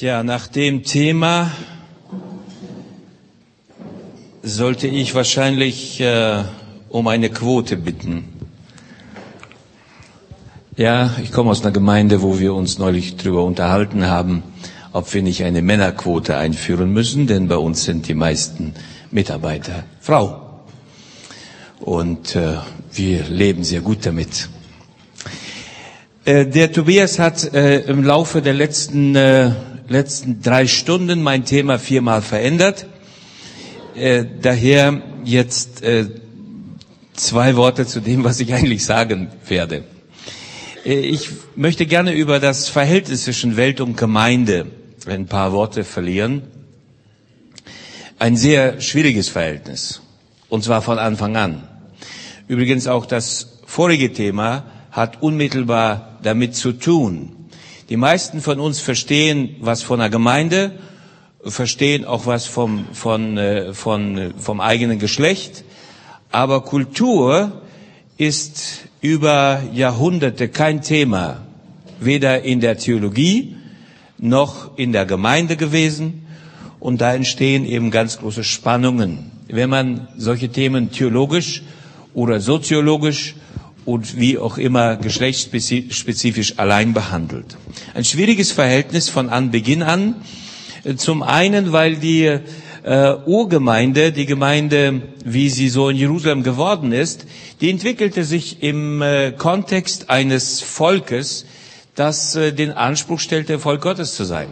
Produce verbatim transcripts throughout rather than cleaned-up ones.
Tja, nach dem Thema sollte ich wahrscheinlich äh, um eine Quote bitten. Ja, ich komme aus einer Gemeinde, wo wir uns neulich drüber unterhalten haben, ob wir nicht eine Männerquote einführen müssen, denn bei uns sind die meisten Mitarbeiter Frau. Und äh, wir leben sehr gut damit. Äh, der Tobias hat äh, im Laufe der letzten äh, letzten drei Stunden mein Thema viermal verändert. Äh, daher jetzt äh, zwei Worte zu dem, was ich eigentlich sagen werde. Äh, ich möchte gerne über das Verhältnis zwischen Welt und Gemeinde ein paar Worte verlieren. Ein sehr schwieriges Verhältnis, und zwar von Anfang an. Übrigens auch das vorige Thema hat unmittelbar damit zu tun. Die meisten von uns verstehen was von der Gemeinde, verstehen auch was vom, von, äh, von, vom eigenen Geschlecht. Aber Kultur ist über Jahrhunderte kein Thema, weder in der Theologie noch in der Gemeinde gewesen. Und da entstehen eben ganz große Spannungen. Wenn man solche Themen theologisch oder soziologisch und wie auch immer geschlechtsspezifisch allein behandelt. Ein schwieriges Verhältnis von Anbeginn an. Zum einen, weil die äh, Urgemeinde, die Gemeinde, wie sie so in Jerusalem geworden ist, die entwickelte sich im äh, Kontext eines Volkes, das äh, den Anspruch stellte, Volk Gottes zu sein.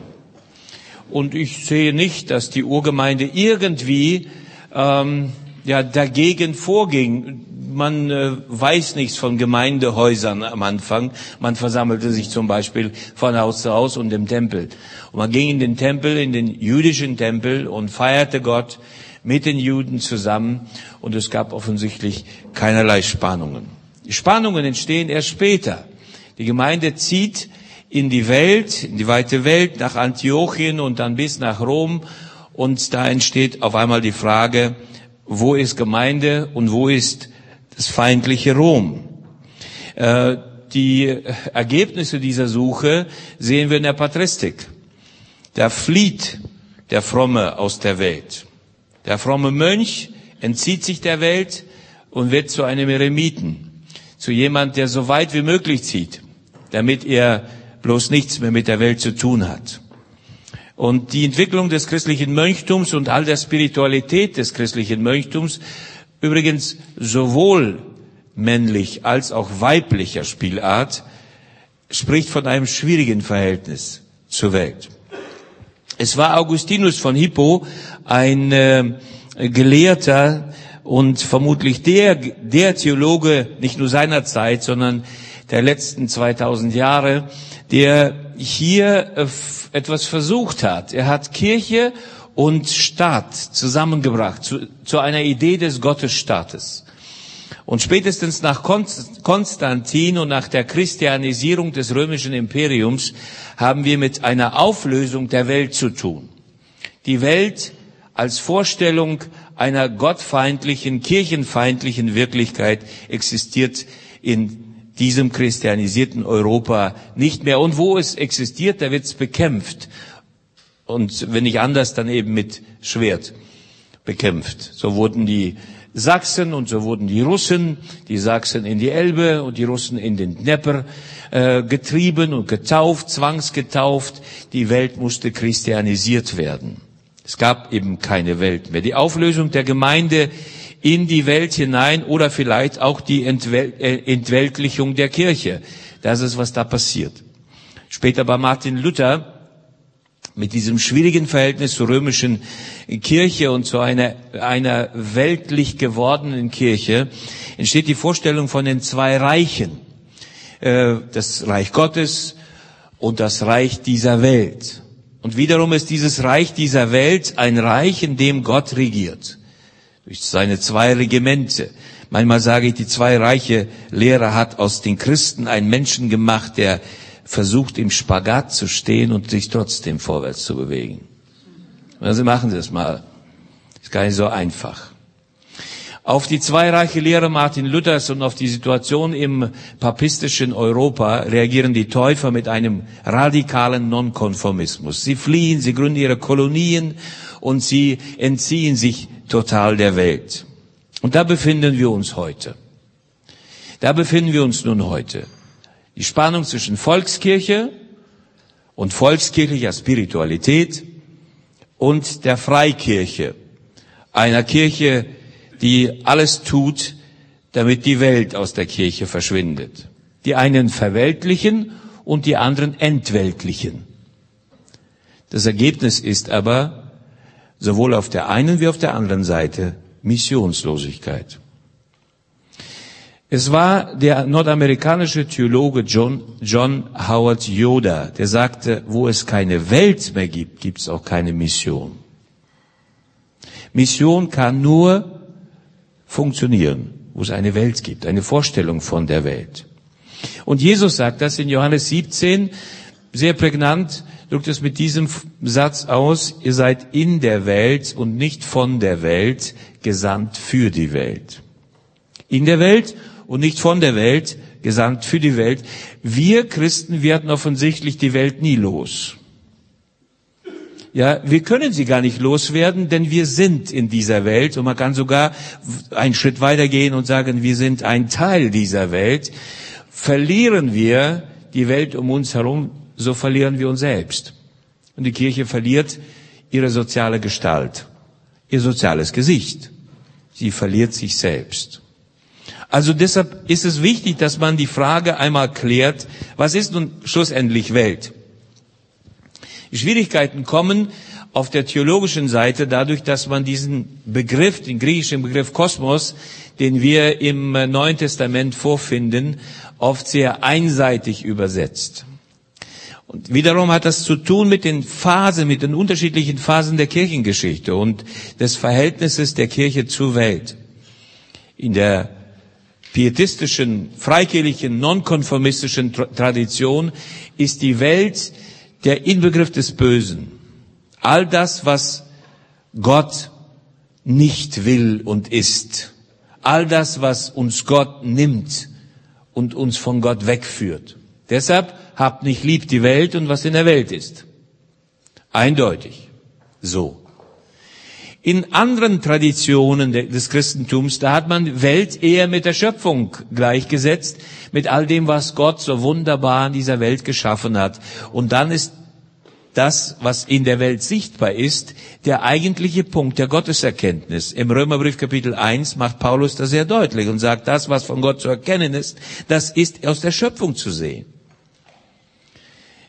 Und ich sehe nicht, dass die Urgemeinde irgendwie ähm, ja dagegen vorging. Man äh, weiß nichts von Gemeindehäusern am Anfang. Man versammelte sich zum Beispiel von Haus zu Haus und im Tempel. Und man ging in den Tempel, in den jüdischen Tempel und feierte Gott mit den Juden zusammen. Und es gab offensichtlich keinerlei Spannungen. Die Spannungen entstehen erst später. Die Gemeinde zieht in die Welt, in die weite Welt, nach Antiochien und dann bis nach Rom. Und da entsteht auf einmal die Frage, wo ist Gemeinde und wo ist das feindliche Rom. Äh, die Ergebnisse dieser Suche sehen wir in der Patristik. Da flieht der Fromme aus der Welt. Der fromme Mönch entzieht sich der Welt und wird zu einem Eremiten, zu jemand, der so weit wie möglich zieht, damit er bloß nichts mehr mit der Welt zu tun hat. Und die Entwicklung des christlichen Mönchtums und all der Spiritualität des christlichen Mönchtums, übrigens sowohl männlich als auch weiblicher Spielart, spricht von einem schwierigen Verhältnis zur Welt. Es war Augustinus von Hippo, ein äh, Gelehrter und vermutlich der, der Theologe nicht nur seiner Zeit, sondern der letzten zweitausend Jahre, der hier äh, etwas versucht hat. Er hat Kirche und Staat zusammengebracht zu, zu einer Idee des Gottesstaates. Und spätestens nach Konstantin und nach der Christianisierung des römischen Imperiums haben wir mit einer Auflösung der Welt zu tun. Die Welt als Vorstellung einer gottfeindlichen, kirchenfeindlichen Wirklichkeit existiert in diesem christianisierten Europa nicht mehr. Und wo es existiert, da wird es bekämpft. Und wenn nicht anders, dann eben mit Schwert bekämpft. So wurden die Sachsen und so wurden die Russen, die Sachsen in die Elbe und die Russen in den Dnepr äh, getrieben und getauft, zwangsgetauft. Die Welt musste christianisiert werden. Es gab eben keine Welt mehr. Die Auflösung der Gemeinde in die Welt hinein oder vielleicht auch die Entwel- äh, Entweltlichung der Kirche. Das ist, was da passiert. Später bei Martin Luther, mit diesem schwierigen Verhältnis zur römischen Kirche und zu einer, einer weltlich gewordenen Kirche, entsteht die Vorstellung von den zwei Reichen. Das Reich Gottes und das Reich dieser Welt. Und wiederum ist dieses Reich dieser Welt ein Reich, in dem Gott regiert. Durch seine zwei Regimente. Manchmal sage ich, die zwei Reiche Lehre hat aus den Christen einen Menschen gemacht, der versucht, im Spagat zu stehen und sich trotzdem vorwärts zu bewegen. Also machen Sie das mal. Ist gar nicht so einfach. Auf die zahlreiche Lehre Martin Luthers und auf die Situation im papistischen Europa reagieren die Täufer mit einem radikalen Nonkonformismus. Sie fliehen, sie gründen ihre Kolonien und sie entziehen sich total der Welt. Und da befinden wir uns heute. Da befinden wir uns nun heute. Die Spannung zwischen Volkskirche und volkskirchlicher Spiritualität und der Freikirche, einer Kirche, die alles tut, damit die Welt aus der Kirche verschwindet. Die einen verweltlichen und die anderen entweltlichen. Das Ergebnis ist aber sowohl auf der einen wie auf der anderen Seite Missionslosigkeit. Es war der nordamerikanische Theologe John, John Howard Yoder, der sagte, wo es keine Welt mehr gibt, gibt es auch keine Mission. Mission kann nur funktionieren, wo es eine Welt gibt, eine Vorstellung von der Welt. Und Jesus sagt das in Johannes siebzehn, sehr prägnant, drückt es mit diesem Satz aus, ihr seid in der Welt und nicht von der Welt, gesandt für die Welt. In der Welt und nicht von der Welt, gesandt für die Welt. Wir Christen werden offensichtlich die Welt nie los. Ja, wir können sie gar nicht loswerden, denn wir sind in dieser Welt und man kann sogar einen Schritt weitergehen und sagen, wir sind ein Teil dieser Welt. Verlieren wir die Welt um uns herum, so verlieren wir uns selbst. Und die Kirche verliert ihre soziale Gestalt, ihr soziales Gesicht. Sie verliert sich selbst. Also deshalb ist es wichtig, dass man die Frage einmal klärt, was ist nun schlussendlich Welt? Schwierigkeiten kommen auf der theologischen Seite dadurch, dass man diesen Begriff, den griechischen Begriff Kosmos, den wir im Neuen Testament vorfinden, oft sehr einseitig übersetzt. Und wiederum hat das zu tun mit den Phasen, mit den unterschiedlichen Phasen der Kirchengeschichte und des Verhältnisses der Kirche zur Welt. In der pietistischen, freikirchlichen, nonkonformistischen Tradition ist die Welt der Inbegriff des Bösen, all das, was Gott nicht will und ist, all das, was uns Gott nimmt und uns von Gott wegführt. Deshalb habt nicht lieb die Welt und was in der Welt ist. Eindeutig so. In anderen Traditionen des Christentums, da hat man Welt eher mit der Schöpfung gleichgesetzt, mit all dem, was Gott so wunderbar in dieser Welt geschaffen hat. Und dann ist das, was in der Welt sichtbar ist, der eigentliche Punkt der Gotteserkenntnis. Im Römerbrief Kapitel eins macht Paulus das sehr deutlich und sagt, das, was von Gott zu erkennen ist, das ist aus der Schöpfung zu sehen.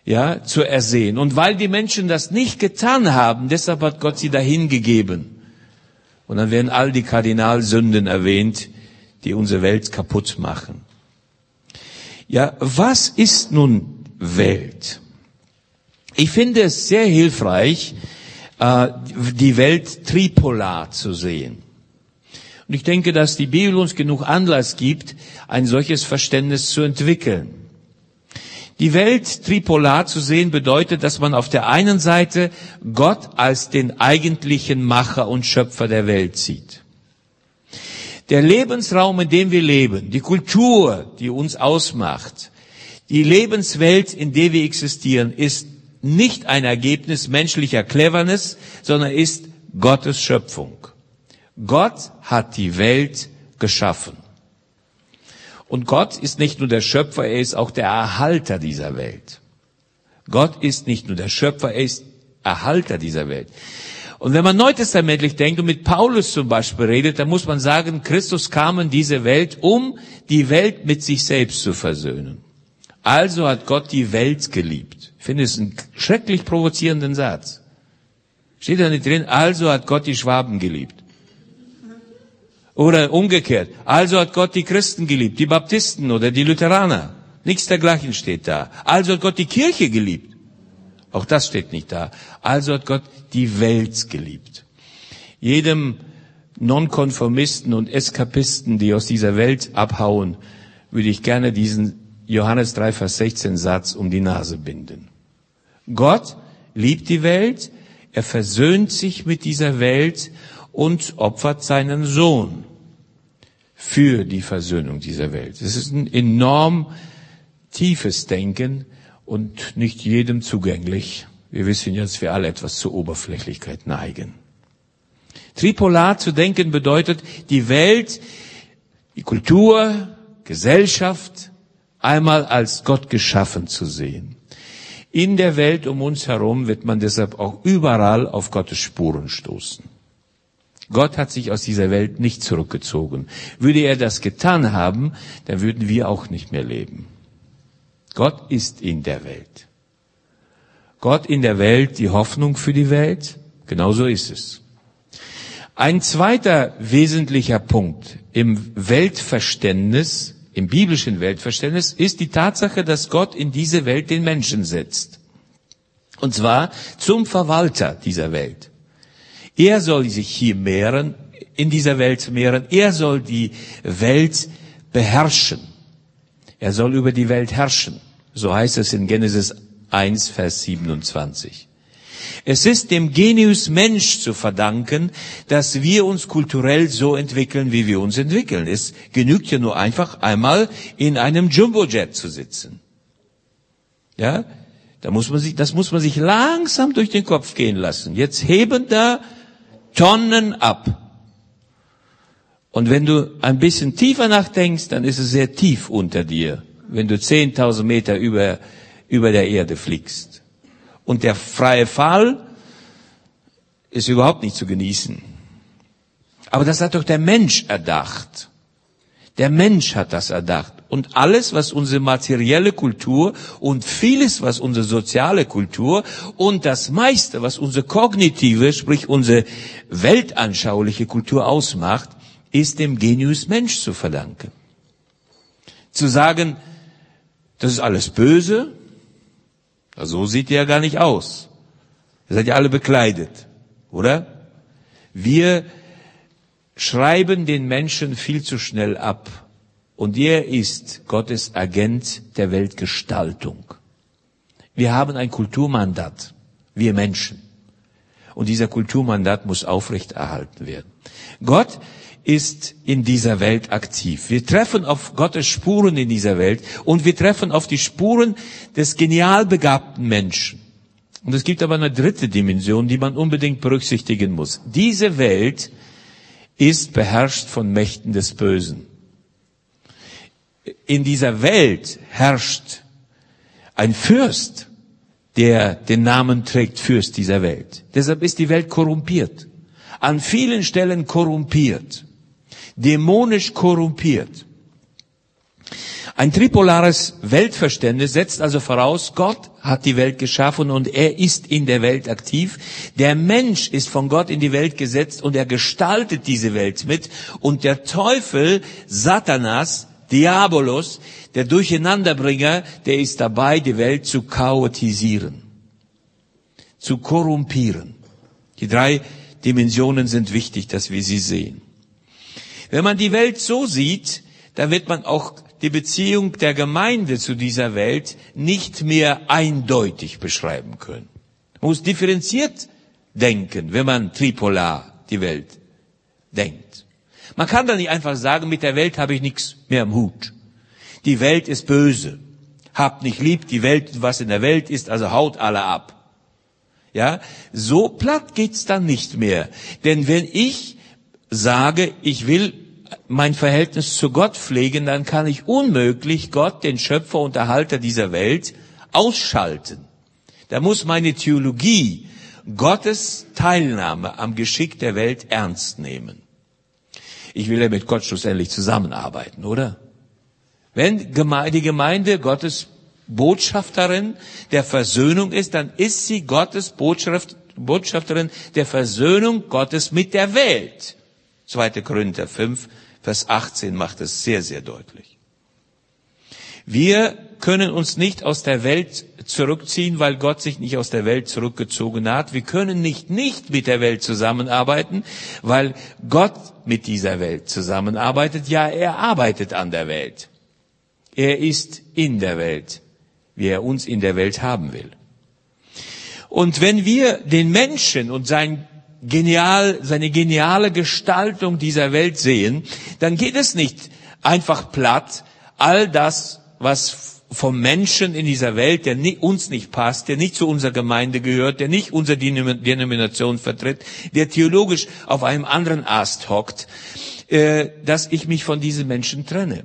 Ja, zu ersehen. Und weil die Menschen das nicht getan haben, deshalb hat Gott sie dahin gegeben. Und dann werden all die Kardinalsünden erwähnt, die unsere Welt kaputt machen. Ja, was ist nun Welt? Ich finde es sehr hilfreich, die Welt tripolar zu sehen. Und ich denke, dass die Bibel uns genug Anlass gibt, ein solches Verständnis zu entwickeln. Die Welt tripolar zu sehen bedeutet, dass man auf der einen Seite Gott als den eigentlichen Macher und Schöpfer der Welt sieht. Der Lebensraum, in dem wir leben, die Kultur, die uns ausmacht, die Lebenswelt, in der wir existieren, ist nicht ein Ergebnis menschlicher Cleverness, sondern ist Gottes Schöpfung. Gott hat die Welt geschaffen. Und Gott ist nicht nur der Schöpfer, er ist auch der Erhalter dieser Welt. Gott ist nicht nur der Schöpfer, er ist Erhalter dieser Welt. Und wenn man neutestamentlich denkt und mit Paulus zum Beispiel redet, dann muss man sagen, Christus kam in diese Welt, um die Welt mit sich selbst zu versöhnen. Also hat Gott die Welt geliebt. Ich finde es einen schrecklich provozierenden Satz. Steht da nicht drin, also hat Gott die Schwaben geliebt. Oder umgekehrt, also hat Gott die Christen geliebt, die Baptisten oder die Lutheraner. Nichts dergleichen steht da. Also hat Gott die Kirche geliebt. Auch das steht nicht da. Also hat Gott die Welt geliebt. Jedem Nonkonformisten und Eskapisten, die aus dieser Welt abhauen, würde ich gerne diesen Johannes drei, Vers sechzehn Satz um die Nase binden. Gott liebt die Welt, er versöhnt sich mit dieser Welt und opfert seinen Sohn. für die Versöhnung dieser Welt. Es ist ein enorm tiefes Denken und nicht jedem zugänglich. Wir wissen ja, dass wir alle etwas zur Oberflächlichkeit neigen. Tripolar zu denken bedeutet, die Welt, die Kultur, Gesellschaft einmal als Gott geschaffen zu sehen. In der Welt um uns herum wird man deshalb auch überall auf Gottes Spuren stoßen. Gott hat sich aus dieser Welt nicht zurückgezogen. Würde er das getan haben, dann würden wir auch nicht mehr leben. Gott ist in der Welt. Gott in der Welt, die Hoffnung für die Welt, genau so ist es. Ein zweiter wesentlicher Punkt im Weltverständnis, im biblischen Weltverständnis, ist die Tatsache, dass Gott in diese Welt den Menschen setzt. Und zwar zum Verwalter dieser Welt. Er soll sich hier mehren, in dieser Welt mehren. Er soll die Welt beherrschen. Er soll über die Welt herrschen. So heißt es in Genesis eins, Vers siebenundzwanzig. Es ist dem Genius Mensch zu verdanken, dass wir uns kulturell so entwickeln, wie wir uns entwickeln. Es genügt ja nur einfach einmal in einem Jumbojet zu sitzen. Ja, da muss man sich, das muss man sich langsam durch den Kopf gehen lassen. Jetzt heben da Tonnen ab. Und wenn du ein bisschen tiefer nachdenkst, dann ist es sehr tief unter dir, wenn du zehntausend Meter über, über der Erde fliegst. Und der freie Fall ist überhaupt nicht zu genießen. Aber das hat doch der Mensch erdacht. Der Mensch hat das erdacht. Und alles, was unsere materielle Kultur und vieles, was unsere soziale Kultur und das meiste, was unsere kognitive, sprich unsere weltanschauliche Kultur ausmacht, ist dem Genius Mensch zu verdanken. Zu sagen, das ist alles böse, so sieht ihr ja gar nicht aus. Ihr seid ja alle bekleidet, oder? Wir schreiben den Menschen viel zu schnell ab. Und er ist Gottes Agent der Weltgestaltung. Wir haben ein Kulturmandat, wir Menschen. Und dieser Kulturmandat muss aufrechterhalten werden. Gott ist in dieser Welt aktiv. Wir treffen auf Gottes Spuren in dieser Welt und wir treffen auf die Spuren des genial begabten Menschen. Und es gibt aber eine dritte Dimension, die man unbedingt berücksichtigen muss. Diese Welt ist beherrscht von Mächten des Bösen. In dieser Welt herrscht ein Fürst, der den Namen trägt, Fürst dieser Welt. Deshalb ist die Welt korrumpiert. An vielen Stellen korrumpiert. Dämonisch korrumpiert. Ein tripolares Weltverständnis setzt also voraus, Gott hat die Welt geschaffen und er ist in der Welt aktiv. Der Mensch ist von Gott in die Welt gesetzt und er gestaltet diese Welt mit. Und der Teufel, Satanas, Diabolos, der Durcheinanderbringer, der ist dabei, die Welt zu chaotisieren, zu korrumpieren. Die drei Dimensionen sind wichtig, dass wir sie sehen. Wenn man die Welt so sieht, dann wird man auch die Beziehung der Gemeinde zu dieser Welt nicht mehr eindeutig beschreiben können. Man muss differenziert denken, wenn man tripolar die Welt denkt. Man kann da nicht einfach sagen, mit der Welt habe ich nichts mehr am Hut. Die Welt ist böse. Habt nicht lieb die Welt, was in der Welt ist, also haut alle ab. Ja, so platt geht's dann nicht mehr. Denn wenn ich sage, ich will mein Verhältnis zu Gott pflegen, dann kann ich unmöglich Gott, den Schöpfer und Erhalter dieser Welt, ausschalten. Da muss meine Theologie Gottes Teilnahme am Geschick der Welt ernst nehmen. Ich will ja mit Gott schlussendlich zusammenarbeiten, oder? Wenn die Gemeinde Gottes Botschafterin der Versöhnung ist, dann ist sie Gottes Botschaft, Botschafterin der Versöhnung Gottes mit der Welt. zweiter Korinther fünf, Vers achtzehn macht es sehr, sehr deutlich. Wir können uns nicht aus der Welt zurückziehen, weil Gott sich nicht aus der Welt zurückgezogen hat. Wir können nicht nicht mit der Welt zusammenarbeiten, weil Gott mit dieser Welt zusammenarbeitet. Ja, er arbeitet an der Welt. Er ist in der Welt, wie er uns in der Welt haben will. Und wenn wir den Menschen und sein genial, seine geniale Gestaltung dieser Welt sehen, dann geht es nicht einfach platt, all das, was vom Menschen in dieser Welt, der uns nicht passt, der nicht zu unserer Gemeinde gehört, der nicht unsere Denomination vertritt, der theologisch auf einem anderen Ast hockt, dass ich mich von diesen Menschen trenne.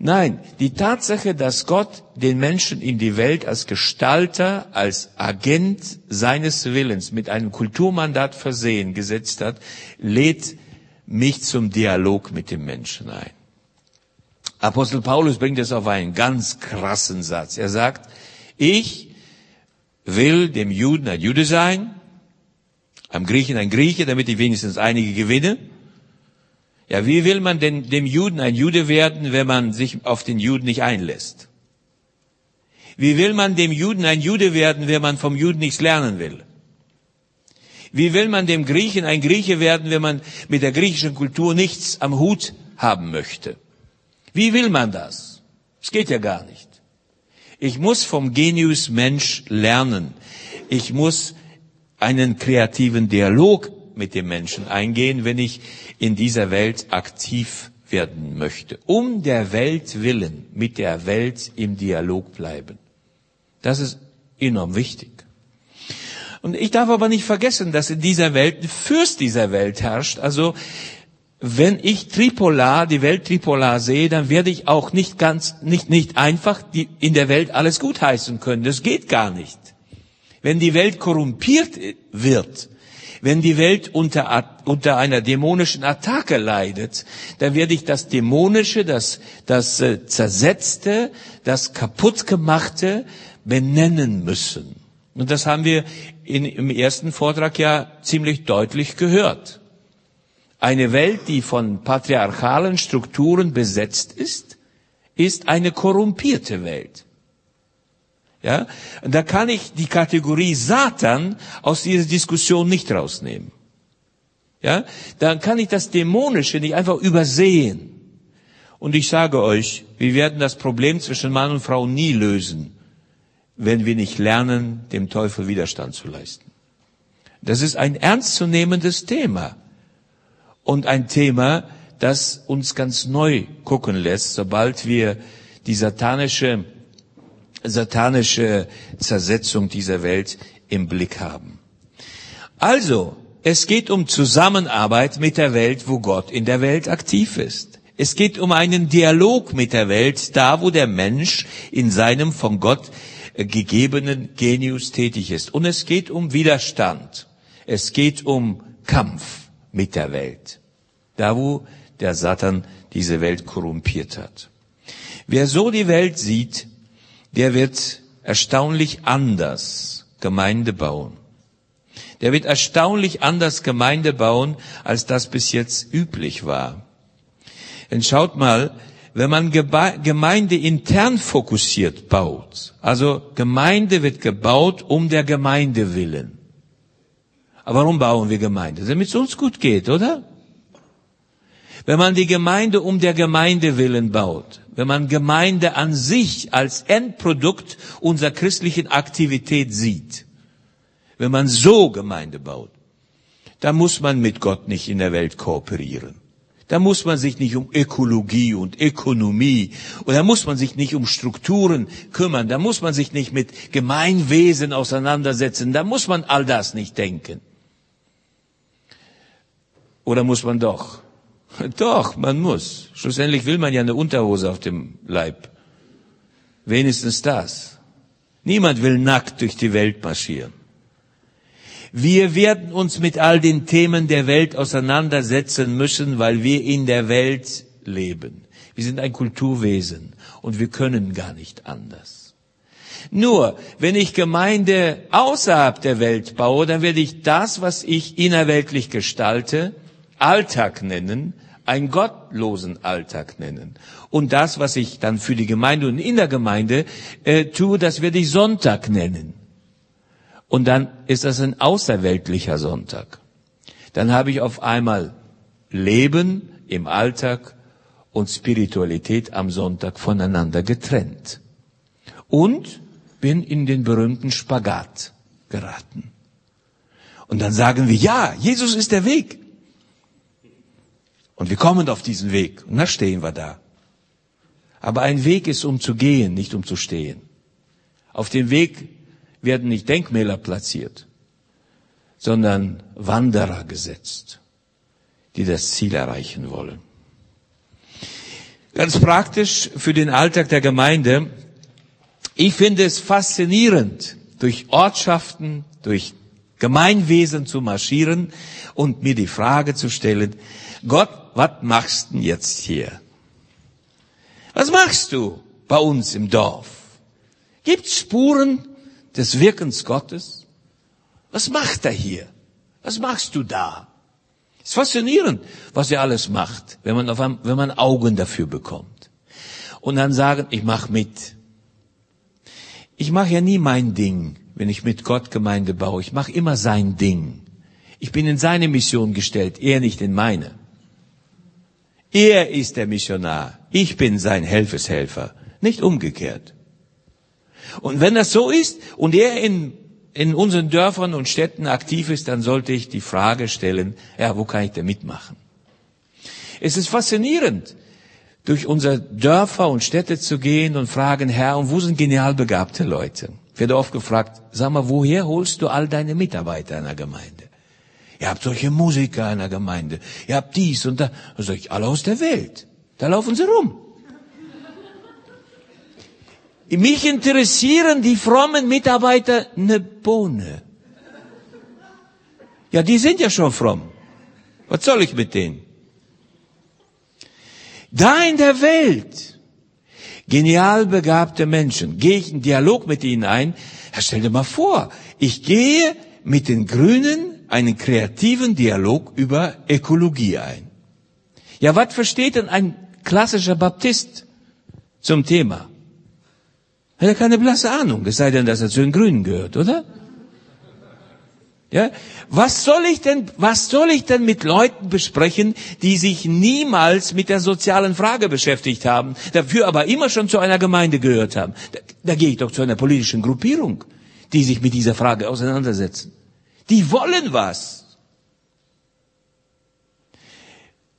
Nein, die Tatsache, dass Gott den Menschen in die Welt als Gestalter, als Agent seines Willens mit einem Kulturmandat versehen gesetzt hat, lädt mich zum Dialog mit dem Menschen ein. Apostel Paulus bringt es auf einen ganz krassen Satz. Er sagt, ich will dem Juden ein Jude sein, am Griechen ein Grieche, damit ich wenigstens einige gewinne. Ja, wie will man denn dem Juden ein Jude werden, wenn man sich auf den Juden nicht einlässt? Wie will man dem Juden ein Jude werden, wenn man vom Juden nichts lernen will? Wie will man dem Griechen ein Grieche werden, wenn man mit der griechischen Kultur nichts am Hut haben möchte? Wie will man das? Es geht ja gar nicht. Ich muss vom Genius Mensch lernen. Ich muss einen kreativen Dialog mit dem Menschen eingehen, wenn ich in dieser Welt aktiv werden möchte. Um der Welt willen, mit der Welt im Dialog bleiben. Das ist enorm wichtig. Und ich darf aber nicht vergessen, dass in dieser Welt ein Fürst dieser Welt herrscht. Also wenn ich tripolar, die Welt tripolar sehe, dann werde ich auch nicht ganz, nicht, nicht einfach die, in der Welt alles gutheißen können. Das geht gar nicht. Wenn die Welt korrumpiert wird, wenn die Welt unter, unter einer dämonischen Attacke leidet, dann werde ich das Dämonische, das, das äh, Zersetzte, das Kaputtgemachte benennen müssen. Und das haben wir in, im ersten Vortrag ja ziemlich deutlich gehört. Eine Welt, die von patriarchalen Strukturen besetzt ist, ist eine korrumpierte Welt. Ja, da kann ich die Kategorie Satan aus dieser Diskussion nicht rausnehmen. Ja, dann kann ich das Dämonische nicht einfach übersehen. Und ich sage euch, wir werden das Problem zwischen Mann und Frau nie lösen, wenn wir nicht lernen, dem Teufel Widerstand zu leisten. Das ist ein ernstzunehmendes Thema. Und ein Thema, das uns ganz neu gucken lässt, sobald wir die satanische satanische Zersetzung dieser Welt im Blick haben. Also, es geht um Zusammenarbeit mit der Welt, wo Gott in der Welt aktiv ist. Es geht um einen Dialog mit der Welt, da wo der Mensch in seinem von Gott gegebenen Genius tätig ist. Und es geht um Widerstand. Es geht um Kampf mit der Welt, da wo der Satan diese Welt korrumpiert hat. Wer so die Welt sieht, der wird erstaunlich anders Gemeinde bauen. Der wird erstaunlich anders Gemeinde bauen, als das bis jetzt üblich war. Denn schaut mal, wenn man Gemeinde intern fokussiert baut, also Gemeinde wird gebaut um der Gemeinde willen. Aber warum bauen wir Gemeinde? Damit es uns gut geht, oder? Wenn man die Gemeinde um der Gemeinde willen baut, wenn man Gemeinde an sich als Endprodukt unserer christlichen Aktivität sieht, wenn man so Gemeinde baut, dann muss man mit Gott nicht in der Welt kooperieren. Da muss man sich nicht um Ökologie und Ökonomie, und da muss man sich nicht um Strukturen kümmern, da muss man sich nicht mit Gemeinwesen auseinandersetzen, da muss man all das nicht denken. Oder muss man doch? Doch, man muss. Schlussendlich will man ja eine Unterhose auf dem Leib. Wenigstens das. Niemand will nackt durch die Welt marschieren. Wir werden uns mit all den Themen der Welt auseinandersetzen müssen, weil wir in der Welt leben. Wir sind ein Kulturwesen und wir können gar nicht anders. Nur, wenn ich Gemeinde außerhalb der Welt baue, dann werde ich das, was ich innerweltlich gestalte, Alltag nennen, einen gottlosen Alltag nennen. Und das, was ich dann für die Gemeinde und in der Gemeinde äh, tue, das werde ich Sonntag nennen. Und dann ist das ein außerweltlicher Sonntag. Dann habe ich auf einmal Leben im Alltag und Spiritualität am Sonntag voneinander getrennt. Und bin in den berühmten Spagat geraten. Und dann sagen wir, ja, Jesus ist der Weg. Und wir kommen auf diesen Weg und dann stehen wir da. Aber ein Weg ist, um zu gehen, nicht um zu stehen. Auf dem Weg werden nicht Denkmäler platziert, sondern Wanderer gesetzt, die das Ziel erreichen wollen. Ganz praktisch für den Alltag der Gemeinde. Ich finde es faszinierend, durch Ortschaften, durch Gemeinwesen zu marschieren und mir die Frage zu stellen, Gott, was machst du denn jetzt hier? Was machst du bei uns im Dorf? Gibt's Spuren des Wirkens Gottes? Was macht er hier? Was machst du da? Es ist faszinierend, was er alles macht, wenn man, auf einem, wenn man Augen dafür bekommt. Und dann sagen, ich mach mit. Ich mache ja nie mein Ding, wenn ich mit Gott Gemeinde baue. Ich mache immer sein Ding. Ich bin in seine Mission gestellt, er nicht in meine. Er ist der Missionar. Ich bin sein Helfershelfer. Nicht umgekehrt. Und wenn das so ist und er in, in unseren Dörfern und Städten aktiv ist, dann sollte ich die Frage stellen, ja, wo kann ich denn mitmachen? Es ist faszinierend, durch unsere Dörfer und Städte zu gehen und fragen, Herr, und wo sind genial begabte Leute? Ich werde oft gefragt, sag mal, woher holst du all deine Mitarbeiter in der Gemeinde? Ihr habt solche Musiker in der Gemeinde, ihr habt dies und das, das sag ich, alle aus der Welt, da laufen sie rum. Mich interessieren die frommen Mitarbeiter eine Bohne. Ja, die sind ja schon fromm. Was soll ich mit denen? Da in der Welt, genial begabte Menschen, gehe ich in Dialog mit ihnen ein. Herr, stell dir mal vor, ich gehe mit den Grünen einen kreativen Dialog über Ökologie ein. Ja, was versteht denn ein klassischer Baptist zum Thema? Hat er keine blasse Ahnung, es sei denn, dass er zu den Grünen gehört, oder? Ja, was soll ich denn, was soll ich denn mit Leuten besprechen, die sich niemals mit der sozialen Frage beschäftigt haben, dafür aber immer schon zu einer Gemeinde gehört haben? Da, da gehe ich doch zu einer politischen Gruppierung, die sich mit dieser Frage auseinandersetzen. Die wollen was.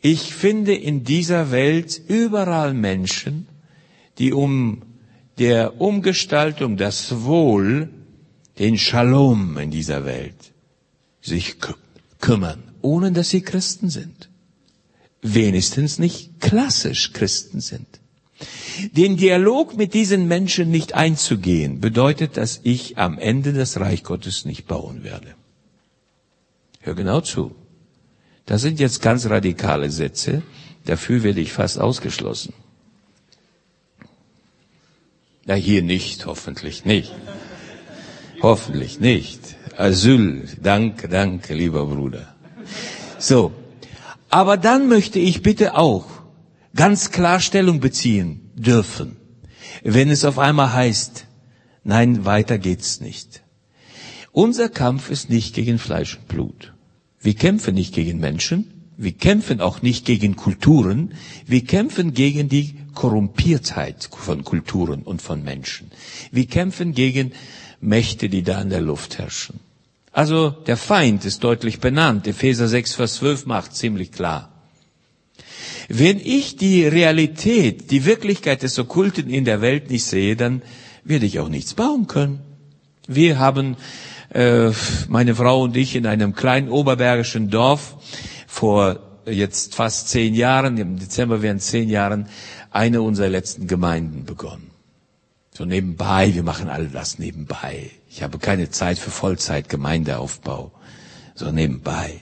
Ich finde in dieser Welt überall Menschen, die um der Umgestaltung das Wohl, den Shalom in dieser Welt, sich kümmern, ohne dass sie Christen sind. Wenigstens nicht klassisch Christen sind. Den Dialog mit diesen Menschen nicht einzugehen, bedeutet, dass ich am Ende das Reich Gottes nicht bauen werde. Hör genau zu. Das sind jetzt ganz radikale Sätze. Dafür werde ich fast ausgeschlossen. Na, hier nicht, hoffentlich nicht. Hoffentlich nicht. Asyl, danke, danke, lieber Bruder. So, aber dann möchte ich bitte auch ganz klar Stellung beziehen dürfen, wenn es auf einmal heißt, nein, weiter geht's nicht. Unser Kampf ist nicht gegen Fleisch und Blut. Wir kämpfen nicht gegen Menschen, wir kämpfen auch nicht gegen Kulturen, wir kämpfen gegen die Korrumpiertheit von Kulturen und von Menschen. Wir kämpfen gegen Mächte, die da in der Luft herrschen. Also der Feind ist deutlich benannt. Epheser sechs, Vers zwölf macht ziemlich klar. Wenn ich die Realität, die Wirklichkeit des Okkulten in der Welt nicht sehe, dann werde ich auch nichts bauen können. Wir haben, äh, meine Frau und ich, in einem kleinen oberbergischen Dorf vor jetzt fast zehn Jahren, im Dezember wären zehn Jahren, eine unserer letzten Gemeinden begonnen. So nebenbei, wir machen alle das nebenbei. Ich habe keine Zeit für Vollzeit Gemeindeaufbau. So nebenbei.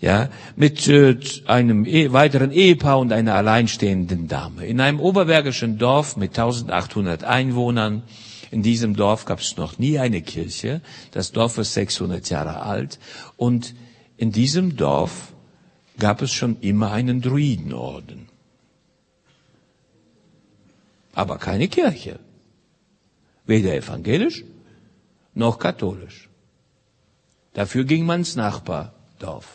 Ja, mit äh, einem e- weiteren Ehepaar und einer alleinstehenden Dame. In einem oberbergischen Dorf mit eintausendachthundert Einwohnern. In diesem Dorf gab es noch nie eine Kirche. Das Dorf ist sechshundert Jahre alt. Und in diesem Dorf gab es schon immer einen Druidenorden. Aber keine Kirche, weder evangelisch noch katholisch. Dafür ging man ins Nachbardorf.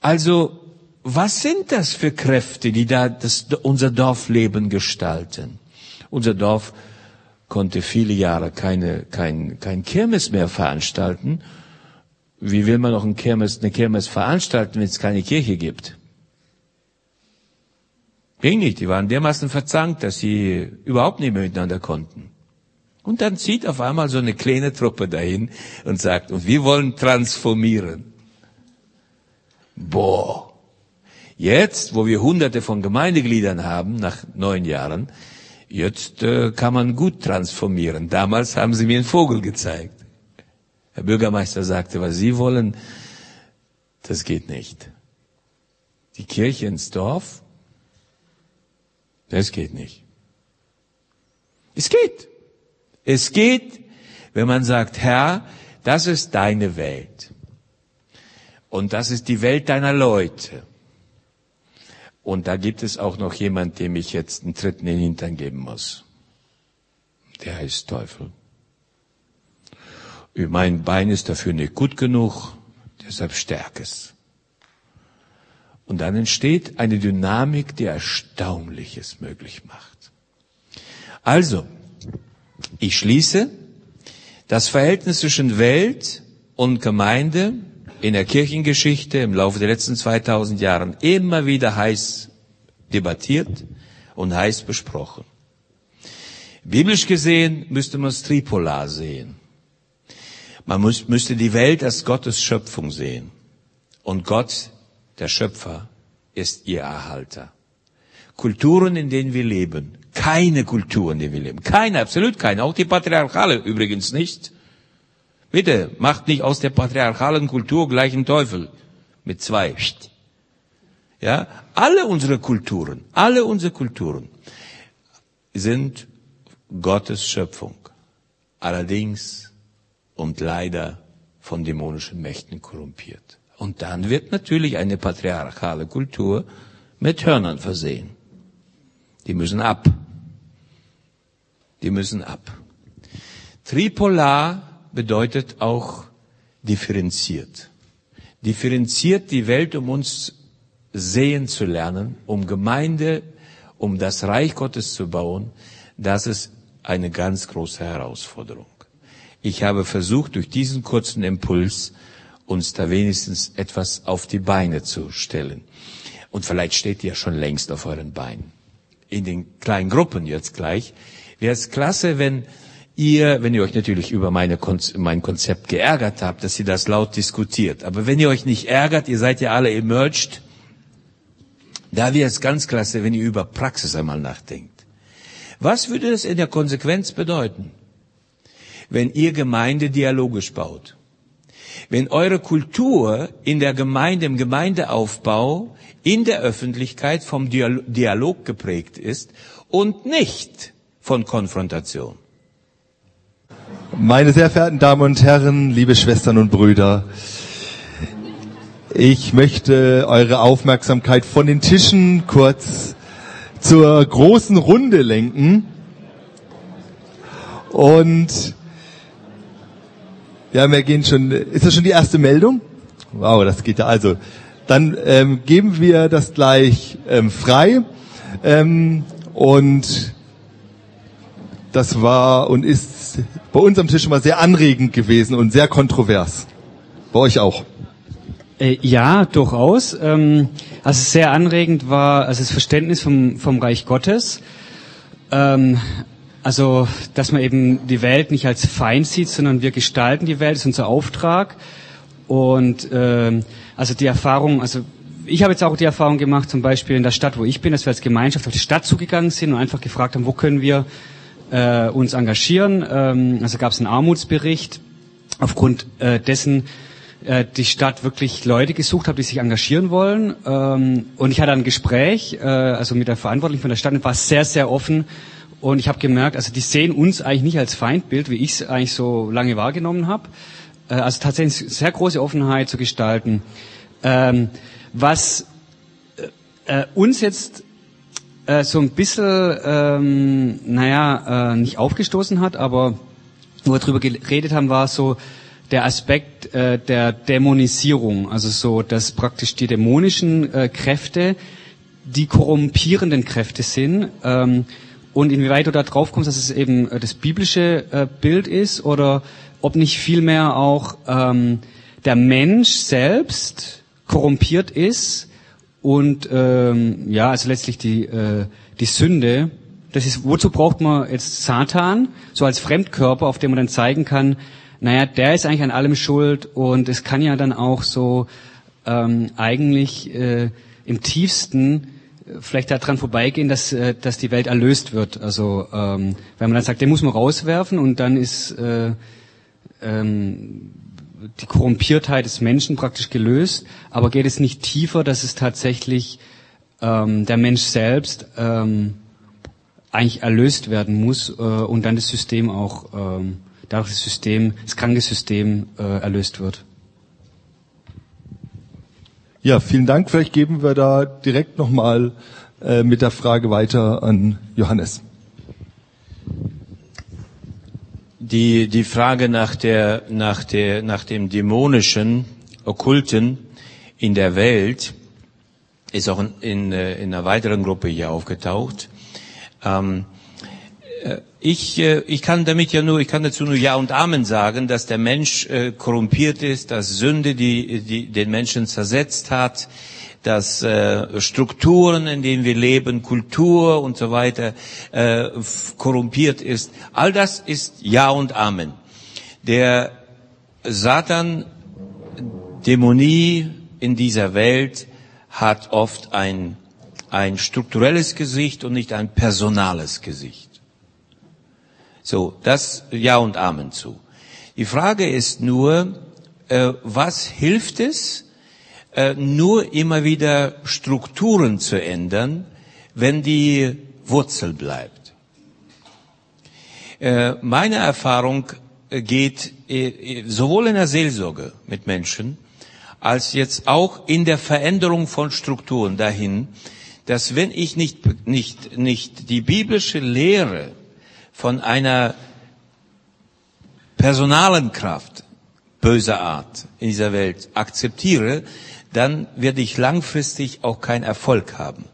Also, was sind das für Kräfte, die da das, unser Dorfleben gestalten? Unser Dorf konnte viele Jahre keine kein kein Kirmes mehr veranstalten. Wie will man noch ein Kirmes, eine Kirmes veranstalten, wenn es keine Kirche gibt? Ging nicht. Die waren dermaßen verzankt, dass sie überhaupt nicht mehr miteinander konnten. Und dann zieht auf einmal so eine kleine Truppe dahin und sagt, und wir wollen transformieren. Boah. Jetzt, wo wir hunderte von Gemeindegliedern haben, nach neun Jahren, jetzt äh, kann man gut transformieren. Damals haben sie mir einen Vogel gezeigt. Herr Bürgermeister sagte, was Sie wollen, das geht nicht. Die Kirche ins Dorf, das geht nicht. Es geht. Es geht, wenn man sagt, Herr, das ist deine Welt. Und das ist die Welt deiner Leute. Und da gibt es auch noch jemand, dem ich jetzt einen Tritt in den Hintern geben muss. Der heißt Teufel. Mein Bein ist dafür nicht gut genug, deshalb stärk es. Und dann entsteht eine Dynamik, die Erstaunliches möglich macht. Also, ich schließe, das Verhältnis zwischen Welt und Gemeinde in der Kirchengeschichte im Laufe der letzten zweitausend Jahren immer wieder heiß debattiert und heiß besprochen. Biblisch gesehen müsste man es tripolar sehen. Man muss, müsste die Welt als Gottes Schöpfung sehen. Und Gott, der Schöpfer, ist ihr Erhalter. Kulturen, in denen wir leben, keine Kulturen, in denen wir leben, keine, absolut keine, auch die patriarchale übrigens nicht. Bitte, macht nicht aus der patriarchalen Kultur gleich einen Teufel mit zwei. Ja, alle unsere Kulturen, alle unsere Kulturen sind Gottes Schöpfung. Allerdings und leider von dämonischen Mächten korrumpiert. Und dann wird natürlich eine patriarchale Kultur mit Hörnern versehen. Die müssen ab. Die müssen ab. Tripolar bedeutet auch differenziert. Differenziert die Welt, um uns sehen zu lernen, um Gemeinde, um das Reich Gottes zu bauen. Das ist eine ganz große Herausforderung. Ich habe versucht, durch diesen kurzen Impuls uns da wenigstens etwas auf die Beine zu stellen. Und vielleicht steht ihr ja schon längst auf euren Beinen. In den kleinen Gruppen jetzt gleich. Wäre es klasse, wenn ihr, wenn ihr euch natürlich über meine Konz- mein Konzept geärgert habt, dass ihr das laut diskutiert. Aber wenn ihr euch nicht ärgert, ihr seid ja alle emerged, da wäre es ganz klasse, wenn ihr über Praxis einmal nachdenkt. Was würde das in der Konsequenz bedeuten? Wenn ihr Gemeinde dialogisch baut, wenn eure Kultur in der Gemeinde, im Gemeindeaufbau, in der Öffentlichkeit vom Dialog geprägt ist und nicht von Konfrontation. Meine sehr verehrten Damen und Herren, liebe Schwestern und Brüder, ich möchte eure Aufmerksamkeit von den Tischen kurz zur großen Runde lenken und ja, wir gehen schon, ist das schon die erste Meldung? Wow, das geht ja. Also, dann ähm, geben wir das gleich ähm, frei. Ähm, und das war und ist bei uns am Tisch immer sehr anregend gewesen und sehr kontrovers. Bei euch auch? Äh, ja, durchaus. Ähm, also sehr anregend war, also das Verständnis vom, vom Reich Gottes. Ähm, Also, dass man eben die Welt nicht als Feind sieht, sondern wir gestalten die Welt, ist unser Auftrag. Und äh, also die Erfahrung, also ich habe jetzt auch die Erfahrung gemacht, zum Beispiel in der Stadt, wo ich bin, dass wir als Gemeinschaft auf die Stadt zugegangen sind und einfach gefragt haben, wo können wir äh, uns engagieren. Ähm, also gab es einen Armutsbericht, aufgrund äh, dessen äh, die Stadt wirklich Leute gesucht hat, die sich engagieren wollen. Ähm, und ich hatte ein Gespräch, äh, also mit der Verantwortlichen von der Stadt, und war sehr, sehr offen. Und ich habe gemerkt, also die sehen uns eigentlich nicht als Feindbild, wie ich es eigentlich so lange wahrgenommen habe. Also tatsächlich sehr große Offenheit zu gestalten. Ähm, was äh, uns jetzt äh, so ein bisschen, ähm, naja, äh, nicht aufgestoßen hat, aber wo wir drüber geredet haben, war so der Aspekt äh, der Dämonisierung. Also so, dass praktisch die dämonischen äh, Kräfte die korrumpierenden Kräfte sind, ähm, Und inwieweit du da drauf kommst, dass es eben das biblische äh, Bild ist oder ob nicht vielmehr auch ähm, der Mensch selbst korrumpiert ist und ähm, ja, also letztlich die äh, die Sünde. Das ist, wozu braucht man jetzt Satan, so als Fremdkörper, auf dem man dann zeigen kann, naja, der ist eigentlich an allem schuld und es kann ja dann auch so ähm, eigentlich äh, im tiefsten vielleicht daran vorbeigehen, dass äh, dass die Welt erlöst wird. Also ähm, wenn man dann sagt, den muss man rauswerfen und dann ist äh, ähm, die Korrumpiertheit des Menschen praktisch gelöst, aber geht es nicht tiefer, dass es tatsächlich ähm, der Mensch selbst ähm, eigentlich erlöst werden muss äh, und dann das System auch, ähm, dadurch das System, das kranke System äh, erlöst wird. Ja, vielen Dank. Vielleicht geben wir da direkt nochmal äh, mit der Frage weiter an Johannes. Die, die Frage nach der, nach der, nach dem dämonischen, okkulten in der Welt ist auch in, in, in einer weiteren Gruppe hier aufgetaucht. Ähm, ich, ich kann damit ja nur, ich kann dazu nur Ja und Amen sagen, dass der Mensch äh, korrumpiert ist, dass Sünde, die, die den Menschen zersetzt hat, dass äh, Strukturen, in denen wir leben, Kultur und so weiter äh, korrumpiert ist. All das ist Ja und Amen. Der Satan, Dämonie in dieser Welt hat oft ein ein strukturelles Gesicht und nicht ein personales Gesicht. So, das Ja und Amen zu. Die Frage ist nur, äh, was hilft es, äh, nur immer wieder Strukturen zu ändern, wenn die Wurzel bleibt? Äh, meine Erfahrung geht äh, sowohl in der Seelsorge mit Menschen, als jetzt auch in der Veränderung von Strukturen dahin, dass wenn ich nicht, nicht, nicht die biblische Lehre von einer personalen Kraft böser Art in dieser Welt akzeptiere, dann werde ich langfristig auch keinen Erfolg haben.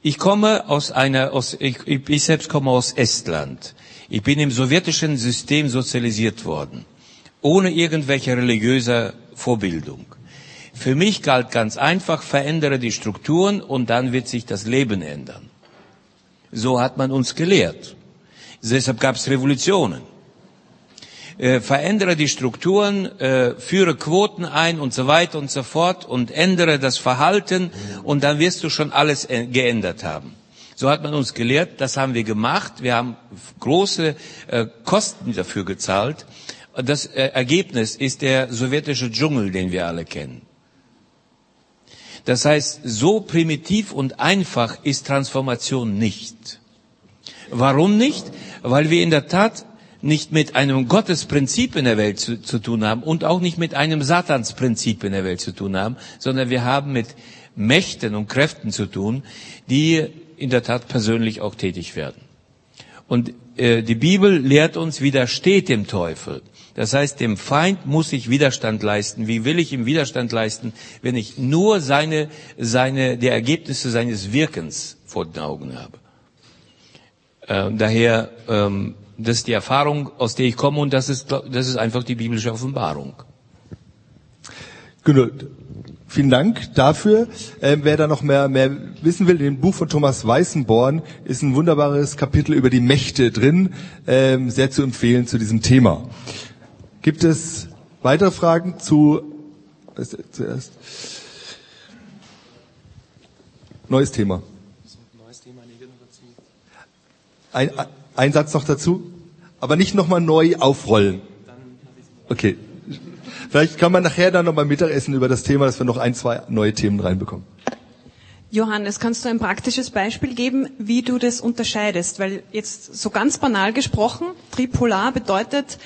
Ich komme aus einer, aus, ich, ich selbst komme aus Estland. Ich bin im sowjetischen System sozialisiert worden, ohne irgendwelche religiöser Vorbildung. Für mich galt ganz einfach, verändere die Strukturen und dann wird sich das Leben ändern. So hat man uns gelehrt. Deshalb gab es Revolutionen. Äh, verändere die Strukturen, äh, führe Quoten ein und so weiter und so fort und ändere das Verhalten und dann wirst du schon alles geändert haben. So hat man uns gelehrt, das haben wir gemacht. Wir haben große äh, Kosten dafür gezahlt. Das äh, Ergebnis ist der sowjetische Dschungel, den wir alle kennen. Das heißt, so primitiv und einfach ist Transformation nicht. Warum nicht? Weil wir in der Tat nicht mit einem Gottesprinzip in der Welt zu, zu tun haben und auch nicht mit einem Satansprinzip in der Welt zu tun haben, sondern wir haben mit Mächten und Kräften zu tun, die in der Tat persönlich auch tätig werden. Und äh, die Bibel lehrt uns, widersteht dem Teufel. Das heißt, dem Feind muss ich Widerstand leisten. Wie will ich ihm Widerstand leisten, wenn ich nur seine, seine, die Ergebnisse seines Wirkens vor den Augen habe? Äh, daher, ähm, das ist die Erfahrung, aus der ich komme, und das ist, das ist einfach die biblische Offenbarung. Genau. Vielen Dank dafür. Ähm, wer da noch mehr, mehr wissen will, in dem Buch von Thomas Weißenborn ist ein wunderbares Kapitel über die Mächte drin, ähm, sehr zu empfehlen zu diesem Thema. Gibt es weitere Fragen zu, was ist zuerst? Neues Thema. Ein, ein Satz noch dazu, aber nicht nochmal neu aufrollen. Okay. Vielleicht kann man nachher dann noch beim Mittagessen über das Thema, dass wir noch ein, zwei neue Themen reinbekommen. Johannes, kannst du ein praktisches Beispiel geben, wie du das unterscheidest? Weil jetzt so ganz banal gesprochen, tripolar bedeutet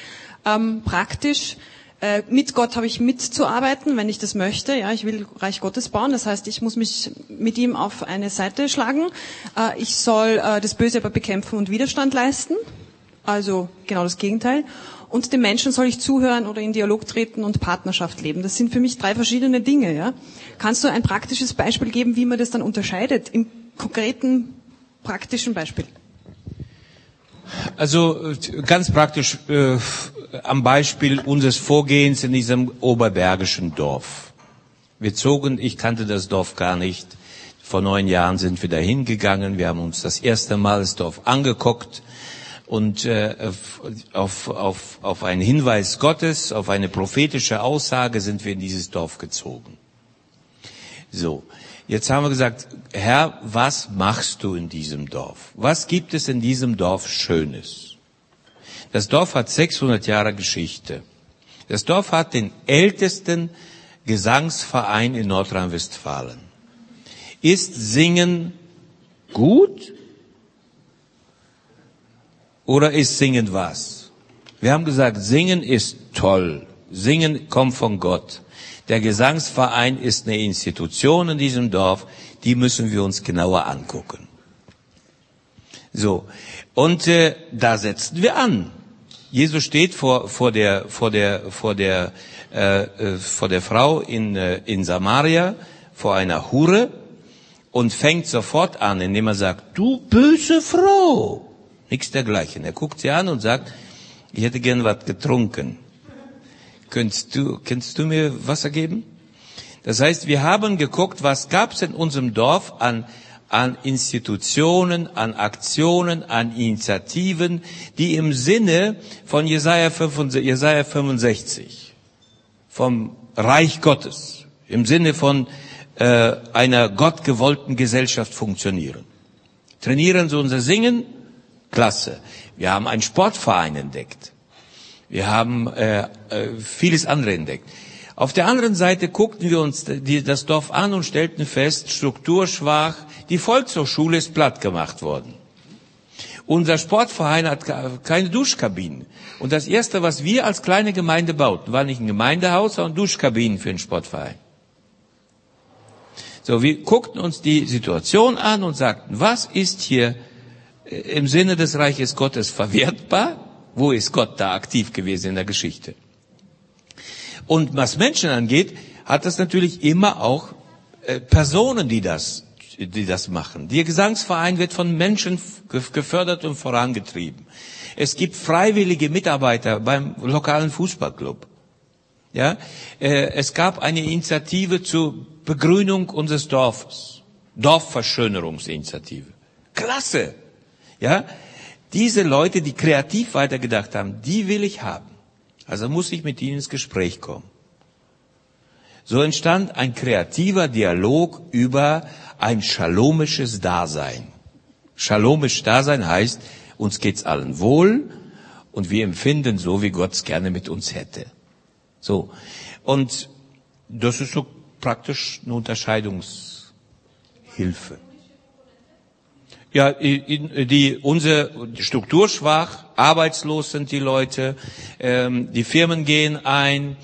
ähm, praktisch, äh, mit Gott habe ich mitzuarbeiten, wenn ich das möchte. Ja, ich will Reich Gottes bauen, das heißt, ich muss mich mit ihm auf eine Seite schlagen. Äh, ich soll äh, das Böse aber bekämpfen und Widerstand leisten. Also genau das Gegenteil. Und dem Menschen soll ich zuhören oder in Dialog treten und Partnerschaft leben. Das sind für mich drei verschiedene Dinge. Ja? Kannst du ein praktisches Beispiel geben, wie man das dann unterscheidet? Im konkreten, praktischen Beispiel. Also ganz praktisch äh, am Beispiel unseres Vorgehens in diesem oberbergischen Dorf. Wir zogen, ich kannte das Dorf gar nicht. Vor neun Jahren sind wir da hingegangen. Wir haben uns das erste Mal das Dorf angeguckt und äh, auf, auf, auf einen Hinweis Gottes, auf eine prophetische Aussage sind wir in dieses Dorf gezogen. So. Jetzt haben wir gesagt, Herr, was machst du in diesem Dorf? Was gibt es in diesem Dorf Schönes? Das Dorf hat sechshundert Jahre Geschichte. Das Dorf hat den ältesten Gesangsverein in Nordrhein-Westfalen. Ist Singen gut? Oder ist Singen was? Wir haben gesagt, Singen ist toll. Singen kommt von Gott. Der Gesangsverein ist eine Institution in diesem Dorf, die müssen wir uns genauer angucken. So, und äh, da setzen wir an. Jesus steht vor vor der vor der vor der äh, äh, vor der Frau in äh, in Samaria, vor einer Hure und fängt sofort an, indem er sagt: "Du böse Frau." Nichts dergleichen. Er guckt sie an und sagt: "Ich hätte gern was getrunken. Könntest du, könntest du mir Wasser geben?" Das heißt, wir haben geguckt, was gab's in unserem Dorf an, an Institutionen, an Aktionen, an Initiativen, die im Sinne von Jesaja fünfundsechzig, vom Reich Gottes, im Sinne von äh, einer gottgewollten Gesellschaft funktionieren. Trainieren Sie unser Singen? Klasse. Wir haben einen Sportverein entdeckt. Wir haben äh, vieles andere entdeckt. Auf der anderen Seite guckten wir uns die, das Dorf an und stellten fest, strukturschwach, die Volkshochschule ist platt gemacht worden. Unser Sportverein hat keine Duschkabinen. Und das Erste, was wir als kleine Gemeinde bauten, war nicht ein Gemeindehaus, sondern Duschkabinen für den Sportverein. So, wir guckten uns die Situation an und sagten, was ist hier im Sinne des Reiches Gottes verwertbar? Wo ist Gott da aktiv gewesen in der Geschichte? Und was Menschen angeht, hat das natürlich immer auch äh, Personen, die das, die das machen. Der Gesangsverein wird von Menschen gefördert und vorangetrieben. Es gibt freiwillige Mitarbeiter beim lokalen Fußballclub. Ja, äh, es gab eine Initiative zur Begrünung unseres Dorfes. Dorfverschönerungsinitiative. Klasse! Ja. Diese Leute, die kreativ weitergedacht haben, die will ich haben. Also muss ich mit ihnen ins Gespräch kommen. So entstand ein kreativer Dialog über ein schalomisches Dasein. Schalomisch Dasein heißt, uns geht's allen wohl und wir empfinden so, wie Gott's gerne mit uns hätte. So. Und das ist so praktisch eine Unterscheidungshilfe. Ja, die, unsere Struktur schwach, arbeitslos sind die Leute, ähm, die Firmen gehen ein,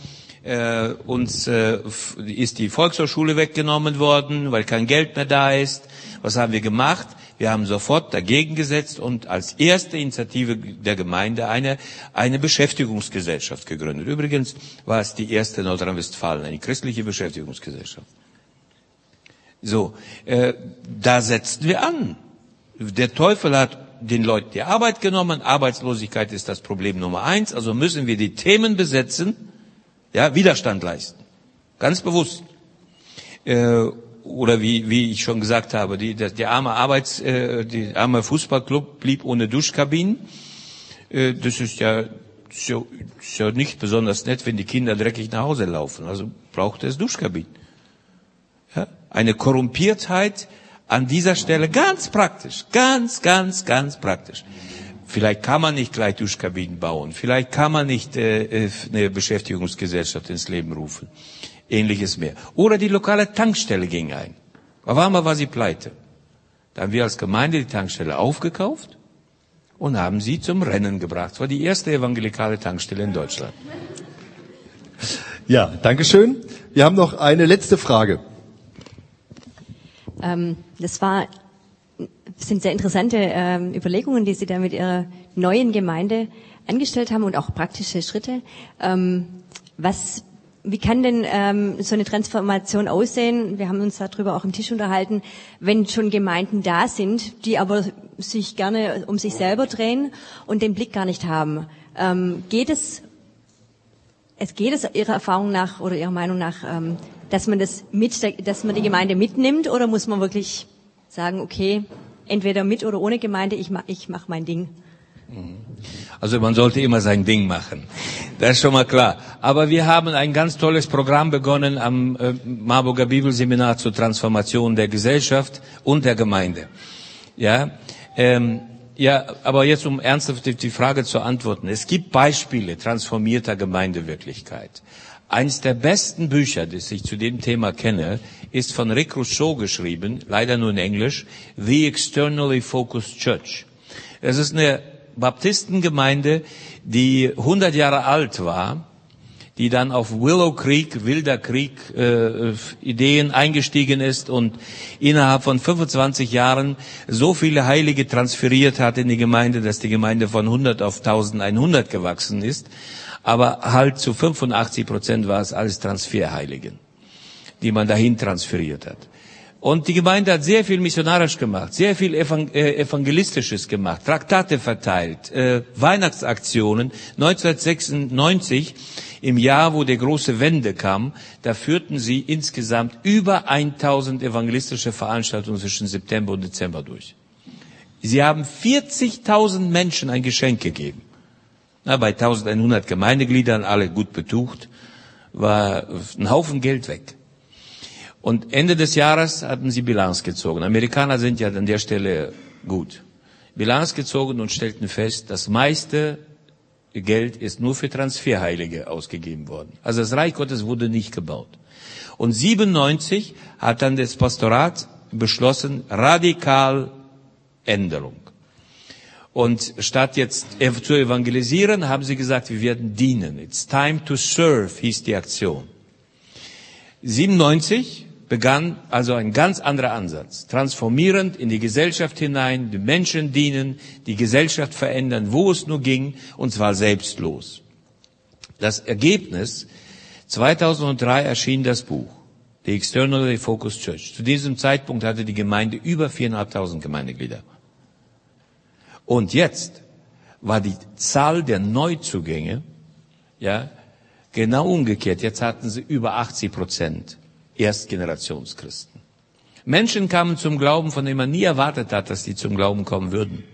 äh, uns äh, ist die Volkshochschule weggenommen worden, weil kein Geld mehr da ist. Was haben wir gemacht? Wir haben sofort dagegen gesetzt und als erste Initiative der Gemeinde eine, eine Beschäftigungsgesellschaft gegründet. Übrigens war es die erste in Nordrhein-Westfalen, eine christliche Beschäftigungsgesellschaft. So, äh, da setzten wir an. Der Teufel hat den Leuten die Arbeit genommen. Arbeitslosigkeit ist das Problem Nummer eins. Also müssen wir die Themen besetzen, ja, Widerstand leisten. Ganz bewusst. Äh, oder wie, wie ich schon gesagt habe, die, der, der arme Arbeits, äh, der arme Fußballclub blieb ohne Duschkabinen. Äh, das ist ja, ist ja, ist ja nicht besonders nett, wenn die Kinder dreckig nach Hause laufen. Also braucht es Duschkabinen. Ja? Eine Korrumpiertheit, an dieser Stelle ganz praktisch, ganz, ganz, ganz praktisch. Vielleicht kann man nicht gleich Duschkabinen bauen, vielleicht kann man nicht äh, eine Beschäftigungsgesellschaft ins Leben rufen, ähnliches mehr. Oder die lokale Tankstelle ging ein. Aber einmal war sie pleite. Da haben wir als Gemeinde die Tankstelle aufgekauft und haben sie zum Rennen gebracht. Das war die erste evangelikale Tankstelle in Deutschland. Ja, danke schön. Wir haben noch eine letzte Frage. Das war, sind sehr interessante ähm, Überlegungen, die Sie da mit Ihrer neuen Gemeinde angestellt haben und auch praktische Schritte. Ähm, was, wie kann denn ähm, so eine Transformation aussehen? Wir haben uns darüber auch am Tisch unterhalten, wenn schon Gemeinden da sind, die aber sich gerne um sich selber drehen und den Blick gar nicht haben. Ähm, geht es, es geht es Ihrer Erfahrung nach oder Ihrer Meinung nach, ähm, dass man das mit, dass man die Gemeinde mitnimmt, oder muss man wirklich sagen, okay, entweder mit oder ohne Gemeinde, ich mach, ich mach mein Ding? Also man sollte immer sein Ding machen, das ist schon mal klar. Aber wir haben ein ganz tolles Programm begonnen am äh, Marburger Bibelseminar zur Transformation der Gesellschaft und der Gemeinde. Ja, ähm, ja, aber jetzt um ernsthaft die Frage zu antworten. Es gibt Beispiele transformierter Gemeindewirklichkeit. Eins der besten Bücher, das ich zu dem Thema kenne, ist von Rick Rousseau geschrieben, leider nur in Englisch, The Externally Focused Church. Es ist eine Baptistengemeinde, die hundert Jahre alt war, die dann auf Willow Creek, Wilder Creek, äh, Ideen eingestiegen ist und innerhalb von fünfundzwanzig Jahren so viele Heilige transferiert hat in die Gemeinde, dass die Gemeinde von hundert auf eintausendeinhundert gewachsen ist. Aber halt zu fünfundachtzig Prozent war es alles Transferheiligen, die man dahin transferiert hat. Und die Gemeinde hat sehr viel missionarisch gemacht, sehr viel Evangelistisches gemacht, Traktate verteilt, äh, Weihnachtsaktionen. neunzehnhundertsechsundneunzig, im Jahr, wo der große Wende kam, da führten sie insgesamt über eintausend evangelistische Veranstaltungen zwischen September und Dezember durch. Sie haben vierzigtausend Menschen ein Geschenk gegeben. Na, bei eintausendeinhundert Gemeindegliedern, alle gut betucht, war ein Haufen Geld weg. Und Ende des Jahres hatten sie Bilanz gezogen. Amerikaner sind ja an der Stelle gut. Bilanz gezogen und stellten fest, das meiste Geld ist nur für Transferheilige ausgegeben worden. Also das Reich Gottes wurde nicht gebaut. Und siebenundneunzig hat dann das Pastorat beschlossen, radikal Änderung. Und statt jetzt zu evangelisieren, haben sie gesagt, wir werden dienen. It's time to serve, hieß die Aktion. siebenundneunzig begann also ein ganz anderer Ansatz. Transformierend in die Gesellschaft hinein, die Menschen dienen, die Gesellschaft verändern, wo es nur ging, und zwar selbstlos. Das Ergebnis, zweitausenddrei erschien das Buch, The Externally Focused Church. Zu diesem Zeitpunkt hatte die Gemeinde über viertausendfünfhundert Gemeindeglieder. Und jetzt war die Zahl der Neuzugänge, ja, genau umgekehrt. Jetzt hatten sie über achtzig Prozent Erstgenerationschristen. Menschen kamen zum Glauben, von denen man nie erwartet hat, dass die zum Glauben kommen würden.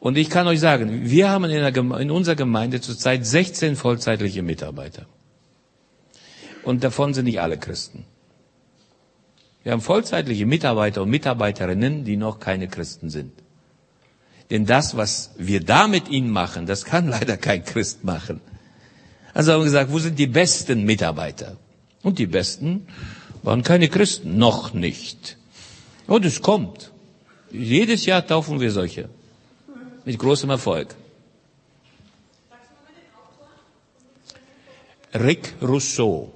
Und ich kann euch sagen, wir haben in, der, in unserer Gemeinde zurzeit sechzehn vollzeitliche Mitarbeiter. Und davon sind nicht alle Christen. Wir haben vollzeitliche Mitarbeiter und Mitarbeiterinnen, die noch keine Christen sind. Denn das, was wir da mit ihnen machen, das kann leider kein Christ machen. Also haben wir gesagt, wo sind die besten Mitarbeiter? Und die besten waren keine Christen, noch nicht. Und es kommt. Jedes Jahr taufen wir solche. Mit großem Erfolg. Rick Rousseau.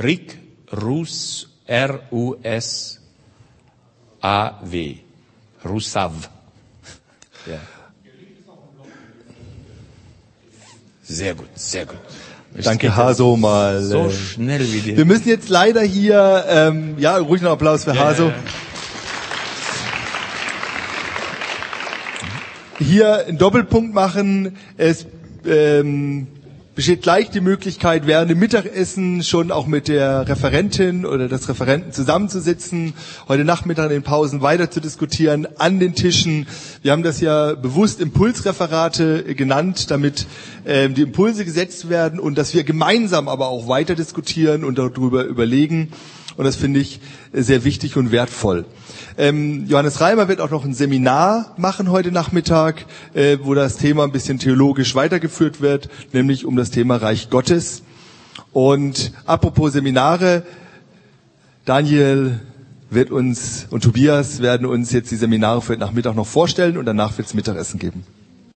Rick Rous, R U S A W. Roussav. Ja. Sehr gut, sehr gut. Ich Danke, Haso, mal. So schnell wie die. Wir müssen jetzt leider hier, ähm, ja, ruhig noch Applaus für ja, Haso. Ja, ja. Hier einen Doppelpunkt machen. Es ähm, besteht gleich die Möglichkeit, während dem Mittagessen schon auch mit der Referentin oder des Referenten zusammenzusitzen, heute Nachmittag in den Pausen weiter zu diskutieren, an den Tischen. Wir haben das ja bewusst Impulsreferate genannt, damit ähm, die Impulse gesetzt werden und dass wir gemeinsam aber auch weiter diskutieren und darüber überlegen. Und das finde ich sehr wichtig und wertvoll. Ähm, Johannes Reimer wird auch noch ein Seminar machen heute Nachmittag, äh, wo das Thema ein bisschen theologisch weitergeführt wird, nämlich um das Thema Reich Gottes. Und apropos Seminare, Daniel wird uns und Tobias werden uns jetzt die Seminare für heute Nachmittag noch vorstellen und danach wird es Mittagessen geben.